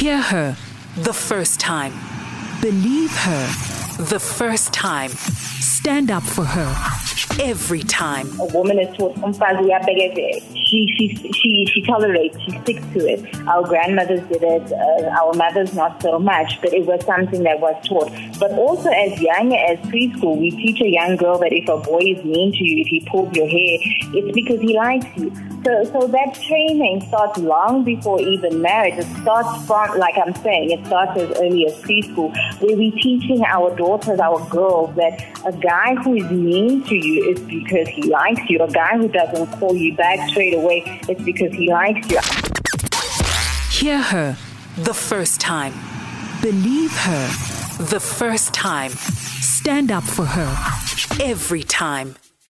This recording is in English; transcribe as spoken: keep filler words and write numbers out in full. Hear her the first time. Believe her the first time. Stand up for her every time. A woman is taught umfazi yabekezela. She she she she tolerates. She sticks to it. Our grandmothers did it. Uh, our mothers not so much, but it was something that was taught. But also as young as preschool, we teach a young girl that if a boy is mean to you, if he pulls your hair, it's because he likes you. So so that training starts long before even marriage. It starts from, like I'm saying, it starts as early as preschool, where we're teaching our daughters, our girls, that a guy who is mean to you is because he likes you. A guy who doesn't call you back straight away is because he likes you. Hear her the first time. Believe her the first time. Stand up for her every time.